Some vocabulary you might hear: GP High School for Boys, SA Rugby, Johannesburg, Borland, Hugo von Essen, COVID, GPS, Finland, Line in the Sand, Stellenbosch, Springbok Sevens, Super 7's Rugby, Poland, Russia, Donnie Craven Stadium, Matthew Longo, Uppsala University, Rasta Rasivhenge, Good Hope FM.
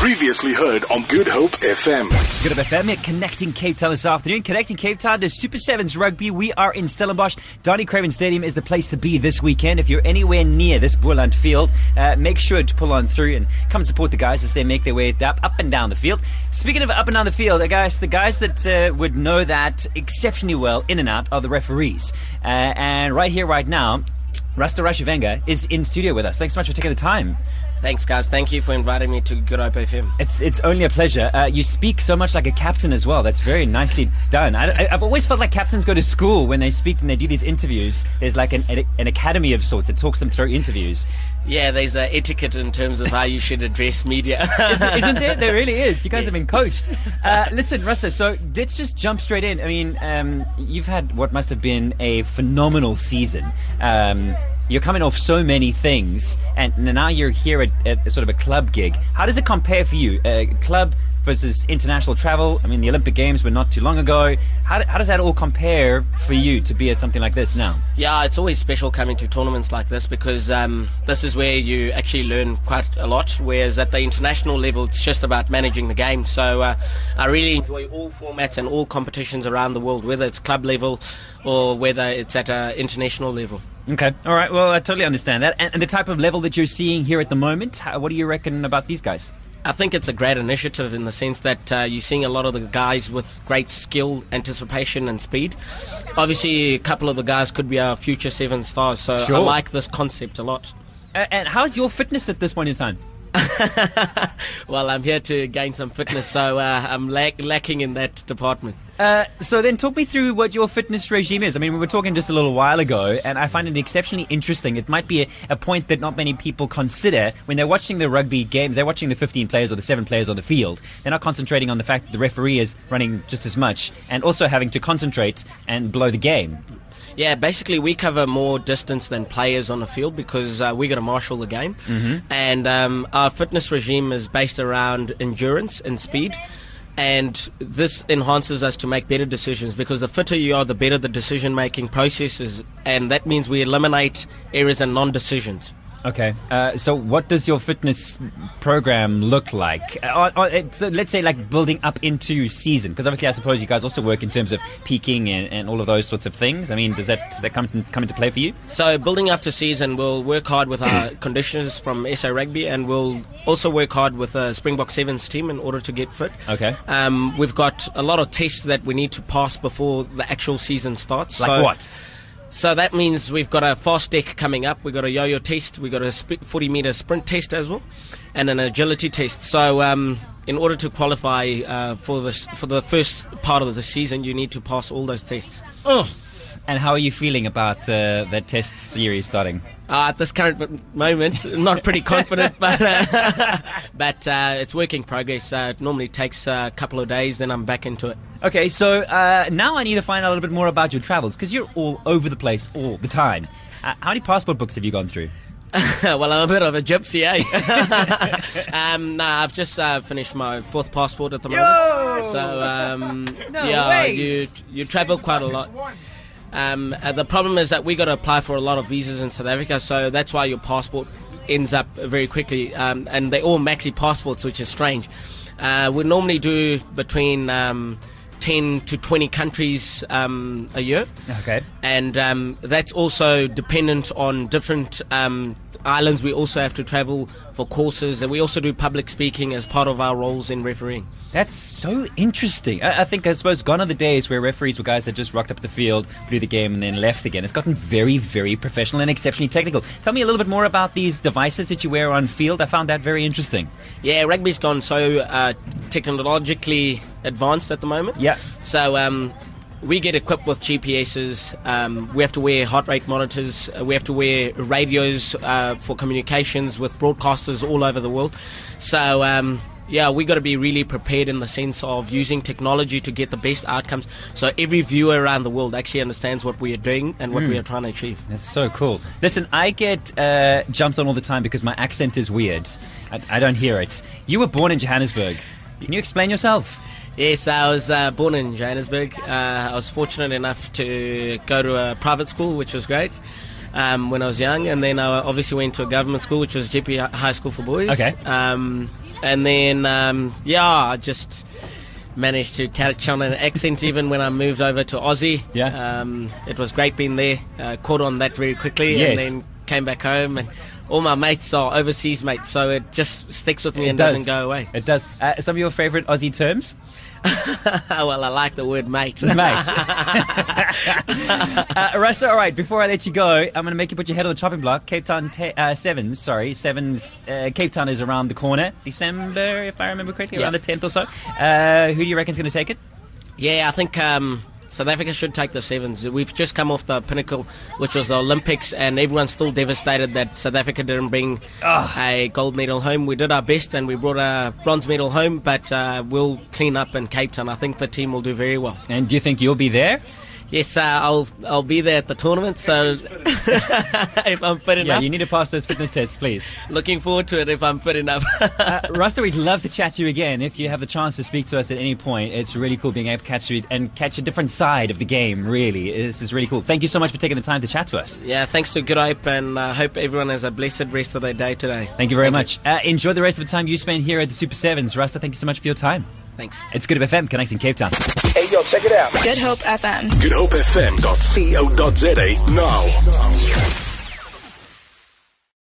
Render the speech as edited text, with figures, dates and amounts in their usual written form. Previously heard on Good Hope FM. Good Hope FM, connecting Cape Town this afternoon. Connecting Cape Town to Super 7's Rugby. We are in Stellenbosch. Donnie Craven Stadium is the place to be this weekend. If you're anywhere near this Borland field, make sure to pull on through and come support the guys as they make their way up and down the field. Speaking of up and down the field, the guys that would know that exceptionally well in and out are the referees. And right here, right now, Rasta Rasivhenge is in studio with us. Thanks so much for taking the time. Thanks, guys. Thank you for inviting me to Good Hope FM. It's only a pleasure. You speak so much like a captain as well. That's very nicely done. I've always felt like captains go to school when they speak and they do these interviews. There's like an academy of sorts that talks them through interviews. Yeah, there's etiquette in terms of how you should address media. Isn't there? There really is. You guys have been coached. Listen, Rasta, so let's just jump straight in. I mean, you've had what must have been a phenomenal season. You're coming off so many things, and now you're here at sort of a club gig. How does it compare for you, club versus international travel? I mean, the Olympic Games were not too long ago. How does that all compare for you to be at something like this now? Yeah, it's always special coming to tournaments like this because this is where you actually learn quite a lot, whereas at the international level, it's just about managing the game. So I really enjoy all formats and all competitions around the world, whether it's club level or whether it's at an international level. Okay. All right. Well, I totally understand that. And the type of level that you're seeing here at the moment, what do you reckon about these guys? I think it's a great initiative in the sense that you're seeing a lot of the guys with great skill, anticipation and speed. Obviously, a couple of the guys could be our future seven stars, so sure. I like this concept a lot. And how's your fitness at this point in time? Well, I'm here to gain some fitness, so I'm lacking in that department. So then talk me through what your fitness regime is. I mean, we were talking just a little while ago, and I find it exceptionally interesting. It might be a point that not many people consider when they're watching the rugby games. They're watching the 15 players or the 7 players on the field. They're not concentrating on the fact that the referee is running just as much and also having to concentrate and blow the game. Yeah, basically we cover more distance than players on the field because we're going to marshal the game. Mm-hmm. And our fitness regime is based around endurance and speed. And this enhances us to make better decisions because the fitter you are, the better the decision-making process is. And that means we eliminate errors and non-decisions. Okay, so what does your fitness program look like? So let's say like building up into season, because obviously I suppose you guys also work in terms of peaking and all of those sorts of things. I mean, does that come into play for you? So building up to season, we'll work hard with our conditioners from SA Rugby, and we'll also work hard with the Springbok Sevens team in order to get fit. Okay. We've got a lot of tests that we need to pass before the actual season starts. Like so, what? So that means we've got a fast deck coming up, we've got a yo-yo test, we've got a 40-metre sprint test as well, and an agility test. So in order to qualify for the first part of the season, you need to pass all those tests. Oh. And how are you feeling about that test series starting? At this current moment, not pretty confident, but it's work in progress. It normally takes a couple of days, then I'm back into it. Okay, so now I need to find out a little bit more about your travels, because you're all over the place all the time. How many passport books have you gone through? Well, I'm a bit of a gypsy, eh? I've just finished my 4th passport at the moment. So, no yeah, you travel quite a lot. The problem is that we got to apply for a lot of visas in South Africa, so that's why your passport ends up very quickly, and they're all maxi passports, which is strange. We normally do between 10 to 20 countries a year. Okay. And that's also dependent on different islands. We also have to travel for courses, and we also do public speaking as part of our roles in refereeing. That's so interesting. I suppose gone are the days where referees were guys that just rocked up the field, blew the game and then left again. It's gotten very, very professional and exceptionally technical. Tell me a little bit more about these devices that you wear on field. I found that very interesting. Yeah, rugby's gone so technologically advanced at the moment. Yeah. So we get equipped with GPSs, we have to wear heart rate monitors, we have to wear radios for communications with broadcasters all over the world. So, yeah, we got to be really prepared in the sense of using technology to get the best outcomes. So every viewer around the world actually understands what we are doing and what we are trying to achieve. That's so cool. Listen, I get jumped on all the time because my accent is weird. I don't hear it. You were born in Johannesburg. Can you explain yourself? Yes, I was born in Johannesburg. I was fortunate enough to go to a private school, which was great. when I was young, and then I obviously went to a government school, which was GP High School for Boys. Okay. And then, I just managed to catch on an accent even when I moved over to Aussie. Yeah. It was great being there. Caught on that very quickly, yes. And then came back home, and all my mates are overseas mates, so it just sticks with me and doesn't go away. It does. Some of your favourite Aussie terms? Well, I like the word mate. Mate. Rasta, all right, before I let you go, I'm going to make you put your head on the chopping block. Cape Town Sevens, sorry, Sevens, Cape Town is around the corner. December, if I remember correctly, around the 10th or so. Who do you reckon's going to take it? Yeah, I think... South Africa should take the Sevens. We've just come off the pinnacle, which was the Olympics, and everyone's still devastated that South Africa didn't bring a gold medal home. We did our best, and we brought a bronze medal home, but we'll clean up in Cape Town. I think the team will do very well. And do you think you'll be there? Yes, I'll be there at the tournament, so if I'm fit enough. Yeah, you need to pass those fitness tests, please. Looking forward to it if I'm fit enough. Rasta, we'd love to chat to you again if you have the chance to speak to us at any point. It's really cool being able to catch you and catch a different side of the game, really. This is really cool. Thank you so much for taking the time to chat to us. Yeah, thanks to Good Hope, and I hope everyone has a blessed rest of their day today. Thank you very much. Enjoy the rest of the time you spend here at the Super 7's. Rasta, thank you so much for your time. Thanks. It's Good Hope FM, connecting Cape Town. Hey, yo, check it out. Good Hope FM. GoodHopeFM.co.za now.